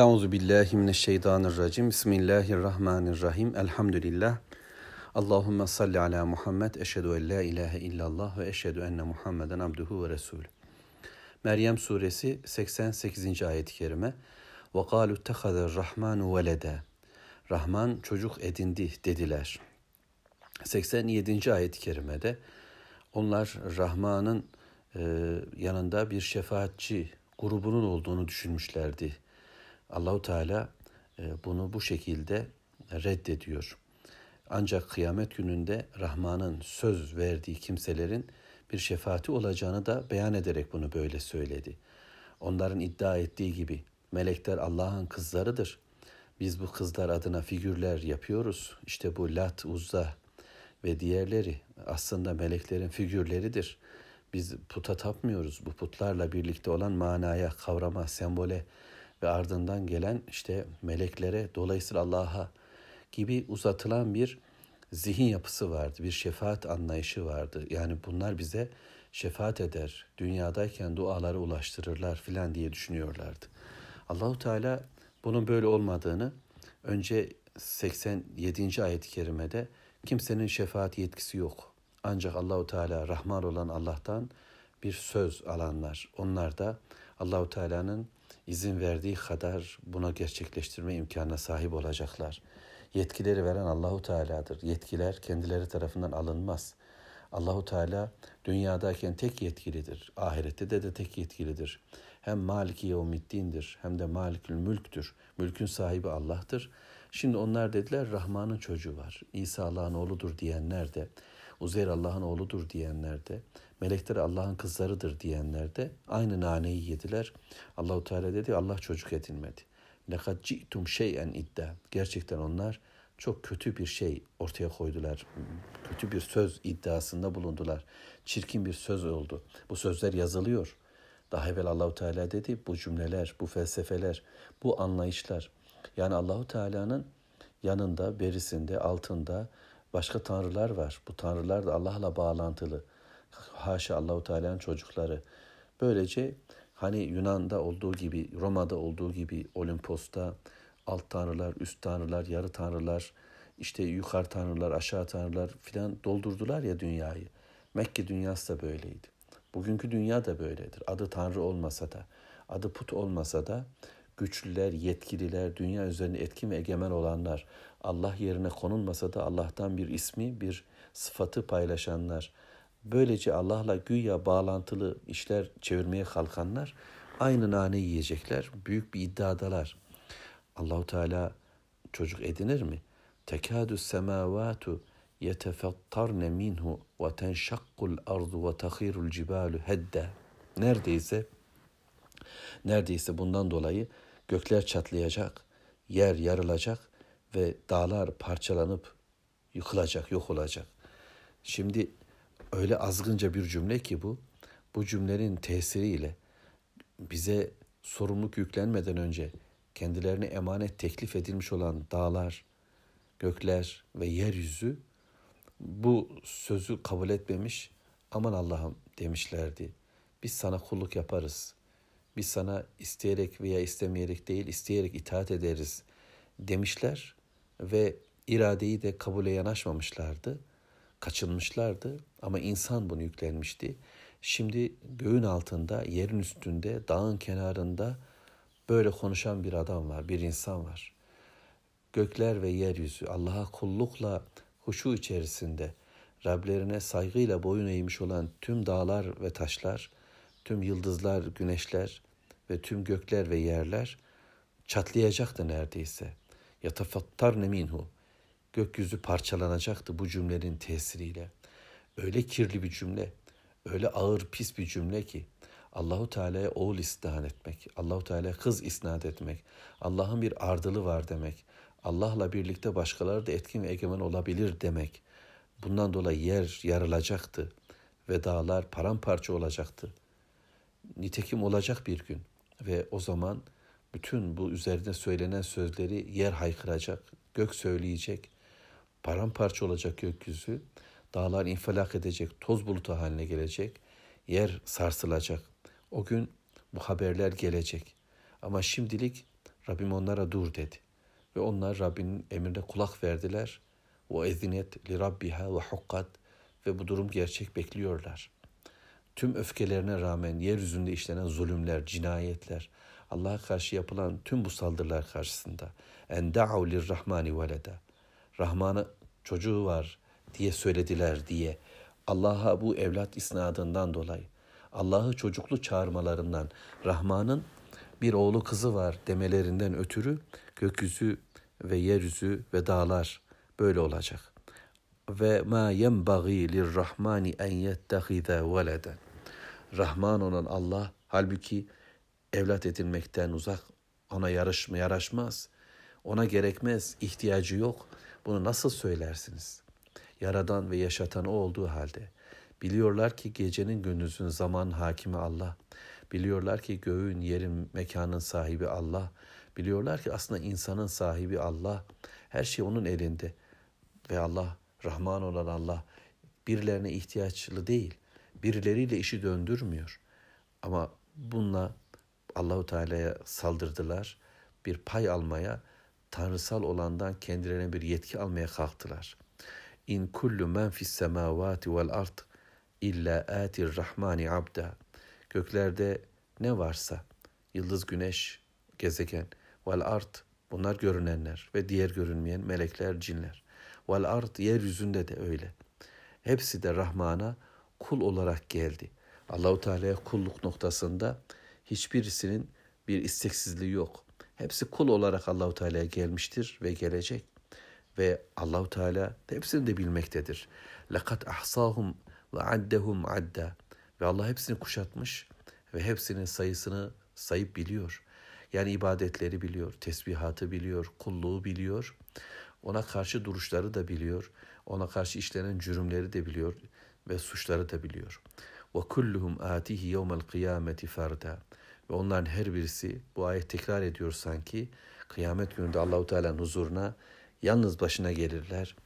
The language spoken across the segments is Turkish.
Euzubillahimineşşeytanirracim. Bismillahirrahmanirrahim. Elhamdülillah. Allahümme salli ala Muhammed. Eşhedü en la ilahe illallah ve eşhedü enne Muhammeden abduhu ve resulü. Meryem suresi 88. ayet-i kerime. Ve kâlu tehazer rahmanu velede. Rahman çocuk edindi dediler. 87. ayet-i kerimede onlar Rahman'ın yanında bir şefaatçi grubunun olduğunu düşünmüşlerdi. Allah-u Teala bunu bu şekilde reddediyor. Ancak kıyamet gününde Rahman'ın söz verdiği kimselerin bir şefaati olacağını da beyan ederek bunu böyle söyledi. Onların iddia ettiği gibi melekler Allah'ın kızlarıdır. Biz bu kızlar adına figürler yapıyoruz. İşte bu Lat, Uzza ve diğerleri aslında meleklerin figürleridir. Biz puta tapmıyoruz. Bu putlarla birlikte olan manaya, kavrama, sembole ve ardından gelen işte meleklere, dolayısıyla Allah'a gibi uzatılan bir zihin yapısı vardı. Bir şefaat anlayışı vardı. Yani bunlar bize şefaat eder, dünyadayken duaları ulaştırırlar filan diye düşünüyorlardı. Allahu Teala bunun böyle olmadığını önce 87. ayet-i kerimede kimsenin şefaat yetkisi yok. Ancak Allahu Teala Rahman olan Allah'tan bir söz alanlar. Onlar da Allahu Teala'nın izin verdiği kadar buna gerçekleştirme imkanına sahip olacaklar. Yetkileri veren Allahu Teala'dır. Yetkiler kendileri tarafından alınmaz. Allahu Teala dünyadayken tek yetkilidir. Ahirette de tek yetkilidir. Hem Maliki Yevmiddin'dir hem de Malikül Mülk'tür. Mülkün sahibi Allah'tır. Şimdi onlar dediler Rahman'ın çocuğu var. İsa Allah'ın oğludur diyenler de, Uzeyr Allah'ın oğludur diyenler de, melekler Allah'ın kızlarıdır diyenler de aynı naneyi yediler. Allahu Teala dedi Allah çocuk edinmedi. لَقَدْ جِئْتُمْ شَيْئًا اِدَّا. Gerçekten onlar çok kötü bir şey ortaya koydular. Kötü bir söz iddiasında bulundular. Çirkin bir söz oldu. Bu sözler yazılıyor. Daha evvel Allahu Teala dedi bu cümleler, bu felsefeler, bu anlayışlar. Yani Allahu Teala'nın yanında, berisinde, altında başka tanrılar var. Bu tanrılar da Allah'la bağlantılı. Haşa Allahu Teala'nın çocukları. Böylece hani Yunan'da olduğu gibi, Roma'da olduğu gibi Olimpos'ta alt tanrılar, üst tanrılar, yarı tanrılar, işte yukarı tanrılar, aşağı tanrılar filan doldurdular ya dünyayı. Mekke dünyası da böyleydi. Bugünkü dünya da böyledir. Adı tanrı olmasa da, adı put olmasa da güçlüler, yetkililer, dünya üzerine etkin ve egemen olanlar, Allah yerine konulmasa da Allah'tan bir ismi, bir sıfatı paylaşanlar, böylece Allah'la güya bağlantılı işler çevirmeye kalkanlar aynı nane yiyecekler. Büyük bir iddiadalar. Allahu Teala çocuk edinir mi? Tekadü semavatu yetefattarne minhu ve tenşakkul ardu ve tahirul cibalu hedde. Neredeyse bundan dolayı gökler çatlayacak, yer yarılacak ve dağlar parçalanıp yıkılacak, yok olacak. Şimdi öyle azgınca bir cümle ki bu cümlenin tesiriyle bize sorumluluk yüklenmeden önce kendilerine emanet teklif edilmiş olan dağlar, gökler ve yeryüzü bu sözü kabul etmemiş, aman Allah'ım demişlerdi. Biz sana kulluk yaparız, biz sana isteyerek veya istemeyerek değil, isteyerek itaat ederiz demişler ve iradeyi de kabule yanaşmamışlardı. Kaçınmışlardı ama insan bunu yüklenmişti. Şimdi göğün altında, yerin üstünde, dağın kenarında böyle konuşan bir adam var, bir insan var. Gökler ve yeryüzü Allah'a kullukla, huşu içerisinde, Rablerine saygıyla boyun eğmiş olan tüm dağlar ve taşlar, tüm yıldızlar, güneşler ve tüm gökler ve yerler çatlayacaktı neredeyse. يَتَفَطَّرْنَ مِنْهُ. Gökyüzü parçalanacaktı bu cümlenin tesiriyle. Öyle kirli bir cümle, öyle ağır pis bir cümle ki Allahu Teala'ya oğul isnat etmek, Allahu Teala'ya kız isnat etmek, Allah'ın bir ardılı var demek, Allah'la birlikte başkaları da etkin ve egemen olabilir demek. Bundan dolayı yer yarılacaktı ve dağlar paramparça olacaktı. Nitekim olacak bir gün ve o zaman bütün bu üzerine söylenen sözleri yer haykıracak, gök söyleyecek. Paramparça olacak gökyüzü, dağlar infilak edecek, toz bulutu haline gelecek, yer sarsılacak. O gün bu haberler gelecek. Ama şimdilik Rabbim onlara dur dedi. Ve onlar Rabbinin emrine kulak verdiler. وَاَذِنَتْ لِرَبِّهَا وَحُقَّتْ Ve bu durum gerçek bekliyorlar. Tüm öfkelerine rağmen yeryüzünde işlenen zulümler, cinayetler, Allah'a karşı yapılan tüm bu saldırılar karşısında اَنْ دَعَوْ لِلرَّحْمَانِ وَلَدَا Rahman'ı çocuğu var diye söylediler diye Allah'a bu evlat isnadından dolayı Allah'ı çocuklu çağırmalarından Rahman'ın bir oğlu kızı var demelerinden ötürü gökyüzü ve yeryüzü ve dağlar böyle olacak. Ve ma yenbagî lirrahmani en yettehide veleden. Rahman olan Allah halbuki evlat edinmekten uzak, ona yaraşmaz, ona gerekmez, ihtiyacı yok. Bunu nasıl söylersiniz? Yaradan ve yaşatan o olduğu halde. Biliyorlar ki gecenin gündüzün zaman hakimi Allah. Biliyorlar ki göğün, yerin, mekanın sahibi Allah. Biliyorlar ki aslında insanın sahibi Allah. Her şey onun elinde. Ve Allah, Rahman olan Allah birilerine ihtiyaçlı değil. Birileriyle işi döndürmüyor. Ama bununla Allah-u Teala'ya saldırdılar. Bir pay almaya, tanrısal olandan kendilerine bir yetki almaya kalktılar. İn kullu men fis semavati vel ard illa atir rahmani abda. Göklerde ne varsa, yıldız, güneş, gezegen, vel ard bunlar görünenler ve diğer görünmeyen melekler, cinler. Vel ard yeryüzünde de öyle. Hepsi de Rahman'a kul olarak geldi. Allah-u Teala'ya kulluk noktasında hiçbirisinin bir isteksizliği yok. Hepsi kul olarak Allah-u Teala'ya gelmiştir ve gelecek. Ve Allah-u Teala hepsini de bilmektedir. لَقَدْ اَحْصَاهُمْ وَعَدَّهُمْ عَدَّ Ve Allah hepsini kuşatmış ve hepsinin sayısını sayıp biliyor. Yani ibadetleri biliyor, tesbihatı biliyor, kulluğu biliyor. Ona karşı duruşları da biliyor. Ona karşı işlenen cürümleri de biliyor ve suçları da biliyor. وَكُلُّهُمْ آتِهِ يَوْمَ الْقِيَامَةِ فَرْدًا Ve onların her birisi, bu ayet tekrar ediyor sanki, kıyamet gününde Allah-u Teala'nın huzuruna yalnız başına gelirler,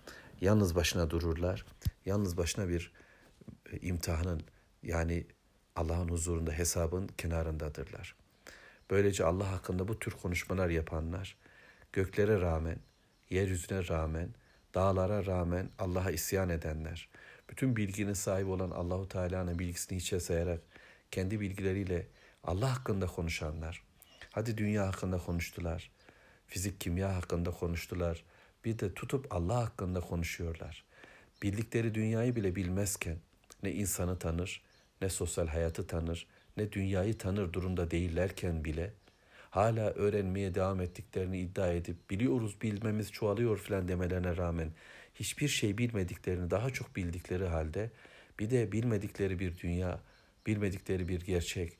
yalnız başına dururlar, yalnız başına bir imtihanın yani Allah'ın huzurunda hesabın kenarındadırlar. Böylece Allah hakkında bu tür konuşmalar yapanlar göklere rağmen, yeryüzüne rağmen, dağlara rağmen Allah'a isyan edenler, bütün bilginin sahibi olan Allah-u Teala'nın bilgisini hiçe sayarak kendi bilgileriyle Allah hakkında konuşanlar, hadi dünya hakkında konuştular, fizik, kimya hakkında konuştular, bir de tutup Allah hakkında konuşuyorlar. Bildikleri dünyayı bile bilmezken ne insanı tanır, ne sosyal hayatı tanır, ne dünyayı tanır durumda değillerken bile hala öğrenmeye devam ettiklerini iddia edip biliyoruz, bilmemiz çoğalıyor filan demelerine rağmen hiçbir şey bilmediklerini daha çok bildikleri halde bir de bilmedikleri bir dünya, bilmedikleri bir gerçek,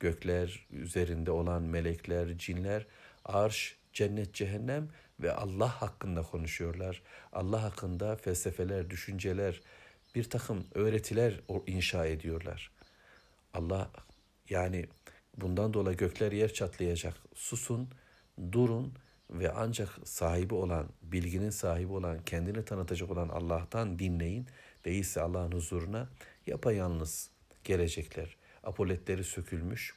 gökler üzerinde olan melekler, cinler, arş, cennet, cehennem ve Allah hakkında konuşuyorlar. Allah hakkında felsefeler, düşünceler, bir takım öğretiler inşa ediyorlar. Allah yani bundan dolayı gökler yer çatlayacak. Susun, durun ve ancak sahibi olan, bilginin sahibi olan, kendini tanıtacak olan Allah'tan dinleyin. Değilse Allah'ın huzuruna yapayalnız gelecekler. Apoletleri sökülmüş,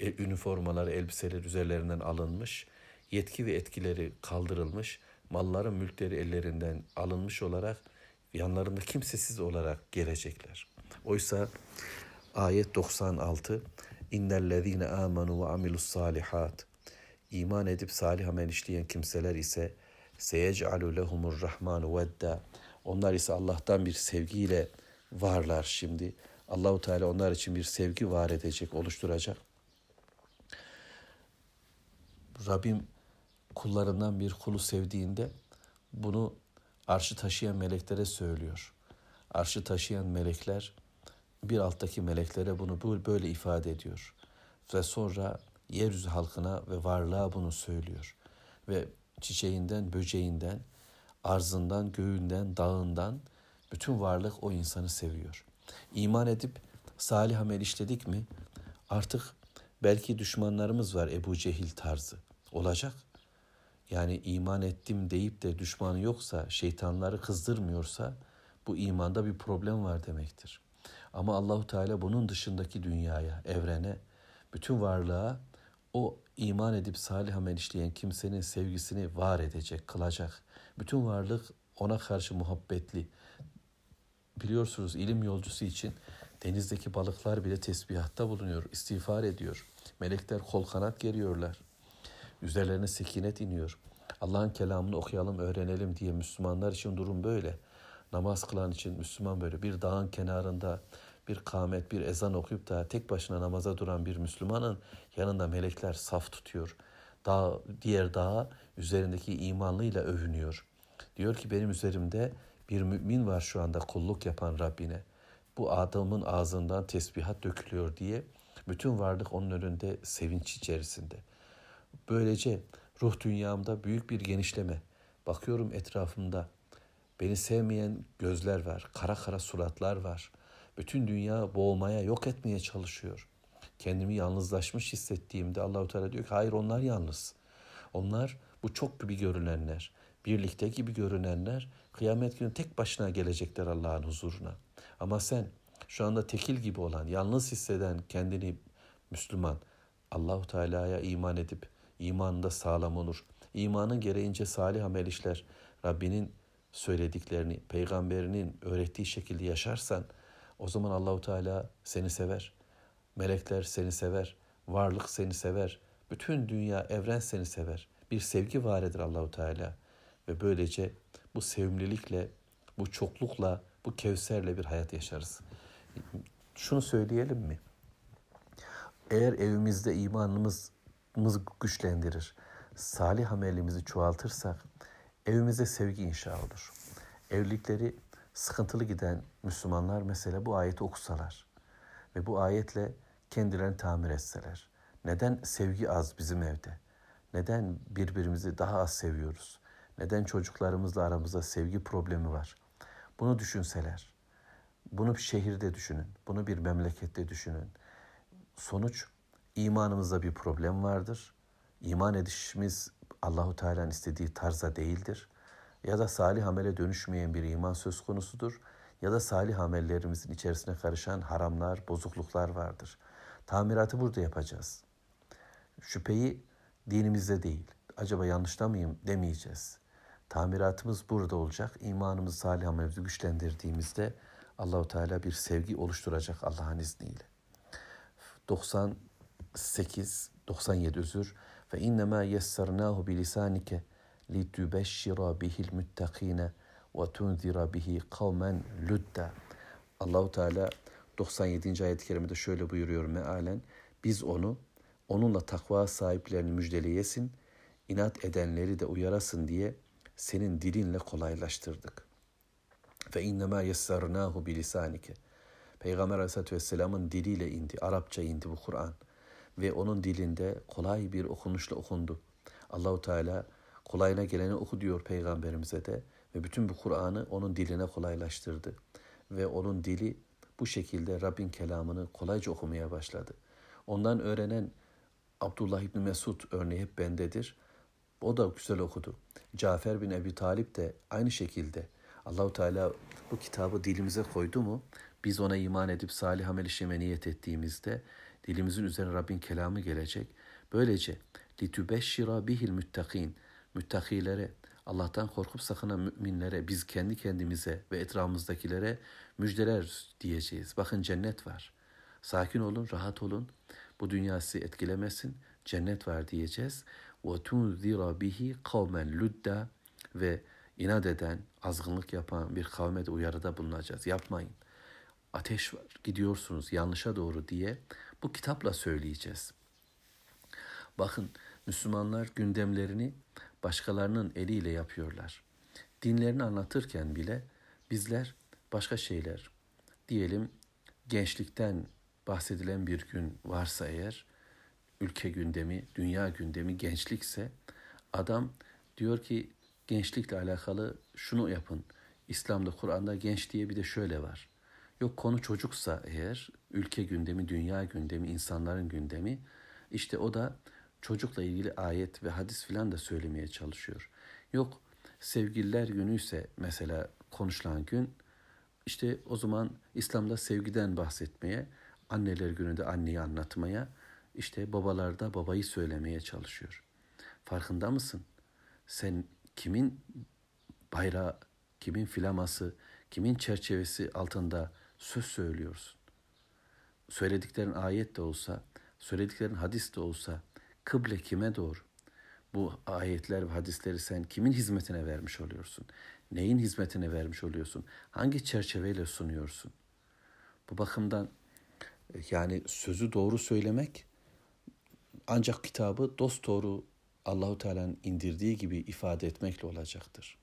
üniformaları, elbiseleri üzerlerinden alınmış, yetki ve etkileri kaldırılmış, malları, mülkleri ellerinden alınmış olarak yanlarında kimsesiz olarak gelecekler. Oysa ayet 96 İnnellezîne âmenû ve amilussâlihât İman edip salih amel işleyen kimseler ise seyec'alû lehumurrahmanu veddâ Onlar ise Allah'tan bir sevgiyle varlar şimdi. Allah-u Teala onlar için bir sevgi var edecek, oluşturacak. Rabbim kullarından bir kulu sevdiğinde bunu arşı taşıyan meleklere söylüyor. Arşı taşıyan melekler bir alttaki meleklere bunu böyle ifade ediyor. Ve sonra yeryüzü halkına ve varlığa bunu söylüyor. Ve çiçeğinden, böceğinden, arzından, göğünden, dağından bütün varlık o insanı seviyor. İman edip salih amel işledik mi artık belki düşmanlarımız var Ebu Cehil tarzı olacak. Yani iman ettim deyip de düşmanı yoksa, şeytanları kızdırmıyorsa bu imanda bir problem var demektir. Ama Allah-u Teala bunun dışındaki dünyaya, evrene, bütün varlığa O iman edip salih amel işleyen kimsenin sevgisini var edecek, kılacak. Bütün varlık ona karşı muhabbetli. Biliyorsunuz ilim yolcusu için denizdeki balıklar bile tesbihatta bulunuyor, istiğfar ediyor. Melekler kol kanat geriyorlar. Üzerlerine sekinet iniyor. Allah'ın kelamını okuyalım, öğrenelim diye Müslümanlar için durum böyle. Namaz kılan için Müslüman böyle. Bir dağın kenarında bir kâmet, bir ezan okuyup da tek başına namaza duran bir Müslümanın yanında melekler saf tutuyor. Dağ, diğer dağa üzerindeki imanlıyla övünüyor. Diyor ki benim üzerimde bir mümin var şu anda kulluk yapan Rabbine. Bu adamın ağzından tesbihat dökülüyor diye bütün varlık onun önünde sevinç içerisinde. Böylece ruh dünyamda büyük bir genişleme. Bakıyorum etrafımda beni sevmeyen gözler var, kara kara suratlar var. Bütün dünya boğmaya, yok etmeye çalışıyor. Kendimi yalnızlaşmış hissettiğimde Allah-u Teala diyor ki hayır onlar yalnız. Onlar bu çok gibi görünenler, birlikte gibi görünenler kıyamet günü tek başına gelecekler Allah'ın huzuruna. Ama sen şu anda tekil gibi olan, yalnız hisseden kendini Müslüman, Allah-u Teala'ya iman edip imanında sağlam olur. İmanın gereğince salih amel işler, Rabbinin söylediklerini, peygamberinin öğrettiği şekilde yaşarsan o zaman Allah-u Teala seni sever. Melekler seni sever. Varlık seni sever. Bütün dünya, evren seni sever. Bir sevgi var eder Allah-u Teala. Ve böylece bu sevimlilikle, bu çoklukla, bu kevserle bir hayat yaşarız. Şunu söyleyelim mi? Eğer evimizde imanımızı güçlendirir, salih amelimizi çoğaltırsak evimize sevgi inşa olur. Evlilikleri sıkıntılı giden Müslümanlar mesela bu ayeti okusalar ve bu ayetle kendilerini tamir etseler. Neden sevgi az bizim evde? Neden birbirimizi daha az seviyoruz? Neden çocuklarımızla aramızda sevgi problemi var? Bunu düşünseler, bunu bir şehirde düşünün, bunu bir memlekette düşünün. Sonuç, imanımızda bir problem vardır. İman edişimiz Allahu Teala'nın istediği tarza değildir. Ya da salih amele dönüşmeyen bir iman söz konusudur ya da salih amellerimizin içerisine karışan haramlar, bozukluklar vardır. Tamiratı burada yapacağız. Şüpheyi dinimizde değil, acaba yanlışta mıyım demeyeceğiz. Tamiratımız burada olacak. İmanımızı, salih amelimizi güçlendirdiğimizde Allahu Teala bir sevgi oluşturacak Allah'ın izniyle. 97 Fe innemâ yessernâhu bilisânike لِتُبَشِّرَ بِهِ الْمُتَّقِينَ وَتُنْذِرَ بِهِ قَوْمًا لُدَّ. Allah-u Teala 97. ayet-i kerimede şöyle buyuruyor mealen, biz onunla takva sahiplerini müjdeleyesin, inat edenleri de uyarasın diye senin dilinle kolaylaştırdık. فَاِنَّمَا يَسَّرْنَاهُ بِلِسَانِكَ. Peygamber Aleyhisselatü Vesselam'ın diliyle indi, Arapça indi bu Kur'an ve onun dilinde kolay bir okunuşla okundu. Allah-u Teala kolayına geleni oku diyor Peygamberimize de ve bütün bu Kur'an'ı onun diline kolaylaştırdı. Ve onun dili bu şekilde Rabbin kelamını kolayca okumaya başladı. Ondan öğrenen Abdullah İbni Mesud örneği hep bendedir. O da güzel okudu. Cafer bin Ebi Talib de aynı şekilde Allah-u Teala bu kitabı dilimize koydu mu biz ona iman edip salih amel işleme niyet ettiğimizde dilimizin üzerine Rabbin kelamı gelecek. Böylece لِتُبَشِّرَ بِهِ الْمُتَّقِينَ. Müttakilere, Allah'tan korkup sakınan müminlere, biz kendi kendimize ve etrafımızdakilere müjdeler diyeceğiz. Bakın cennet var. Sakin olun, rahat olun. Bu dünya sizi etkilemesin. Cennet var diyeceğiz. وَتُنْذِرَ بِهِ قَوْمًا لُدَّ. Ve inat eden, azgınlık yapan bir kavme de uyarıda bulunacağız. Yapmayın. Ateş var. Gidiyorsunuz yanlışa doğru diye bu kitapla söyleyeceğiz. Bakın Müslümanlar gündemlerini başkalarının eliyle yapıyorlar. Dinlerini anlatırken bile bizler başka şeyler, diyelim gençlikten bahsedilen bir gün varsa eğer, ülke gündemi, dünya gündemi gençlikse, adam diyor ki gençlikle alakalı şunu yapın. İslam'da, Kur'an'da genç diye bir de şöyle var. Yok konu çocuksa eğer, ülke gündemi, dünya gündemi, insanların gündemi, işte o da çocukla ilgili ayet ve hadis filan da söylemeye çalışıyor. Yok sevgililer günüyse mesela konuşulan gün, işte o zaman İslam'da sevgiden bahsetmeye, anneler gününde anneyi anlatmaya, İşte babalar da babayı söylemeye çalışıyor. Farkında mısın? Sen kimin bayrağı, kimin filaması, kimin çerçevesi altında söz söylüyorsun? Söylediklerin ayet de olsa, söylediklerin hadis de olsa kıble kime doğru? Bu ayetler ve hadisleri sen kimin hizmetine vermiş oluyorsun? Neyin hizmetine vermiş oluyorsun? Hangi çerçeveyle sunuyorsun? Bu bakımdan yani sözü doğru söylemek ancak kitabı dosdoğru Allah-u Teala'nın indirdiği gibi ifade etmekle olacaktır.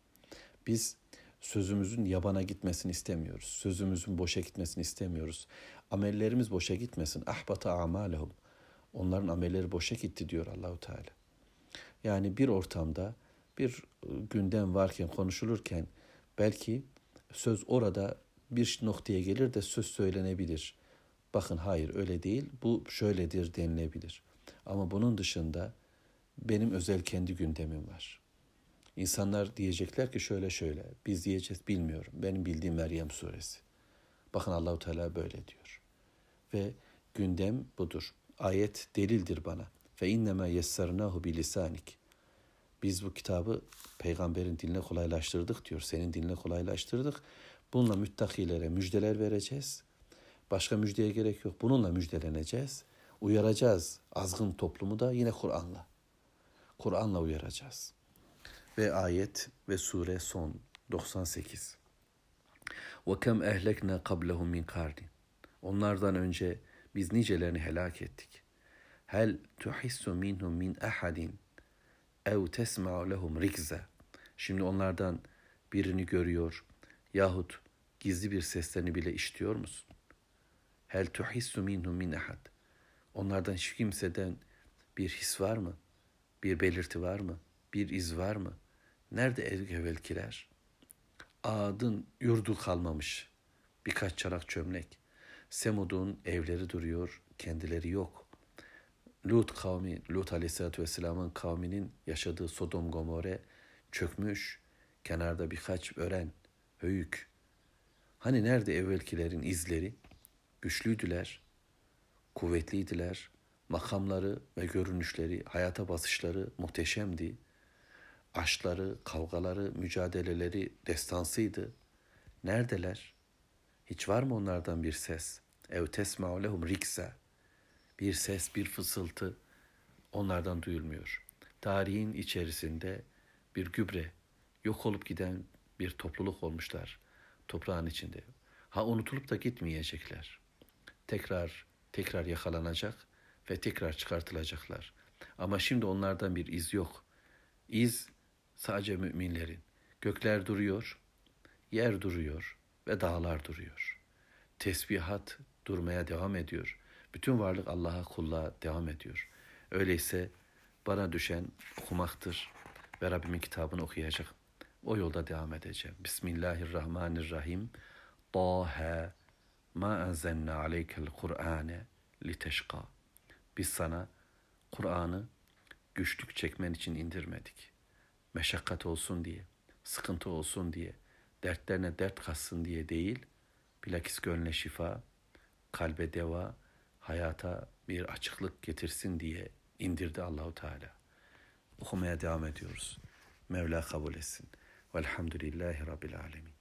Biz sözümüzün yabana gitmesini istemiyoruz. Sözümüzün boşa gitmesini istemiyoruz. Amellerimiz boşa gitmesin. Ahbata amalehum. Onların amelleri boşa gitti diyor Allah-u Teala. Yani bir ortamda bir gündem varken, konuşulurken belki söz orada bir noktaya gelir de söz söylenebilir. Bakın hayır öyle değil, bu şöyledir denilebilir. Ama bunun dışında benim özel kendi gündemim var. İnsanlar diyecekler ki şöyle şöyle, biz diyeceğiz bilmiyorum. Benim bildiğim Meryem suresi. Bakın Allah-u Teala böyle diyor. Ve gündem budur. Ayet delildir bana. فَاِنَّمَا يَسَّرْنَاهُ بِلِسَانِكِ Biz bu kitabı peygamberin diline kolaylaştırdık diyor. Senin diline kolaylaştırdık. Bununla müttakilere müjdeler vereceğiz. Başka müjdeye gerek yok. Bununla müjdeleneceğiz. Uyaracağız. Azgın toplumu da yine Kur'an'la. Kur'an'la uyaracağız. Ve ayet ve sure son 98. وَكَمْ اَهْلَكْنَا قَبْلَهُمْ مِنْ قَرْنٍ Onlardan önce biz nicelerini helak ettik. Hel tuhissu minhum min ahadin ev tesma'u lehum rikza. Şimdi onlardan birini görüyor yahut gizli bir seslerini bile işitiyor musun? Hel tuhissu minhum min ahad. Onlardan hiç kimseden bir his var mı? Bir belirti var mı? Bir iz var mı? Nerede evvelkiler? Ad'ın yurdu kalmamış. Birkaç çanak çömlek. Semud'un evleri duruyor, kendileri yok. Lut kavmi, Lut aleyhissalatü vesselamın kavminin yaşadığı Sodom Gomorre çökmüş, kenarda birkaç ören, höyük. Hani nerede evvelkilerin izleri? Güçlüydüler, kuvvetliydiler, makamları ve görünüşleri, hayata basışları muhteşemdi. Aşkları, kavgaları, mücadeleleri destansıydı. Neredeler? Hiç var mı onlardan bir ses? Ev tesma'u lehum rikza. Bir ses, bir fısıltı onlardan duyulmuyor. Tarihin içerisinde bir gübre, yok olup giden bir topluluk olmuşlar toprağın içinde. Ha unutulup da gitmeyecekler. Tekrar yakalanacak ve tekrar çıkartılacaklar. Ama şimdi onlardan bir iz yok. İz sadece müminlerin. Gökler duruyor, yer duruyor ve dağlar duruyor. Tesbihat durmaya devam ediyor. Bütün varlık Allah'a kulluğa devam ediyor. Öyleyse bana düşen okumaktır ve Rabbimin kitabını okuyacak. O yolda devam edeceğim. Bismillahirrahmanirrahim. Ta ha ma enzenna aleykel Kur'ane liteşka. Biz sana Kur'an'ı güçlük çekmen için indirmedik. Meşakkat olsun diye, sıkıntı olsun diye, dertlerine dert katsın diye değil, bilakis gönle şifa, kalbe deva, hayata bir açıklık getirsin diye indirdi Allahu Teala. Okumaya devam ediyoruz. Mevla kabul etsin. Velhamdülillahi Rabbil Alemin.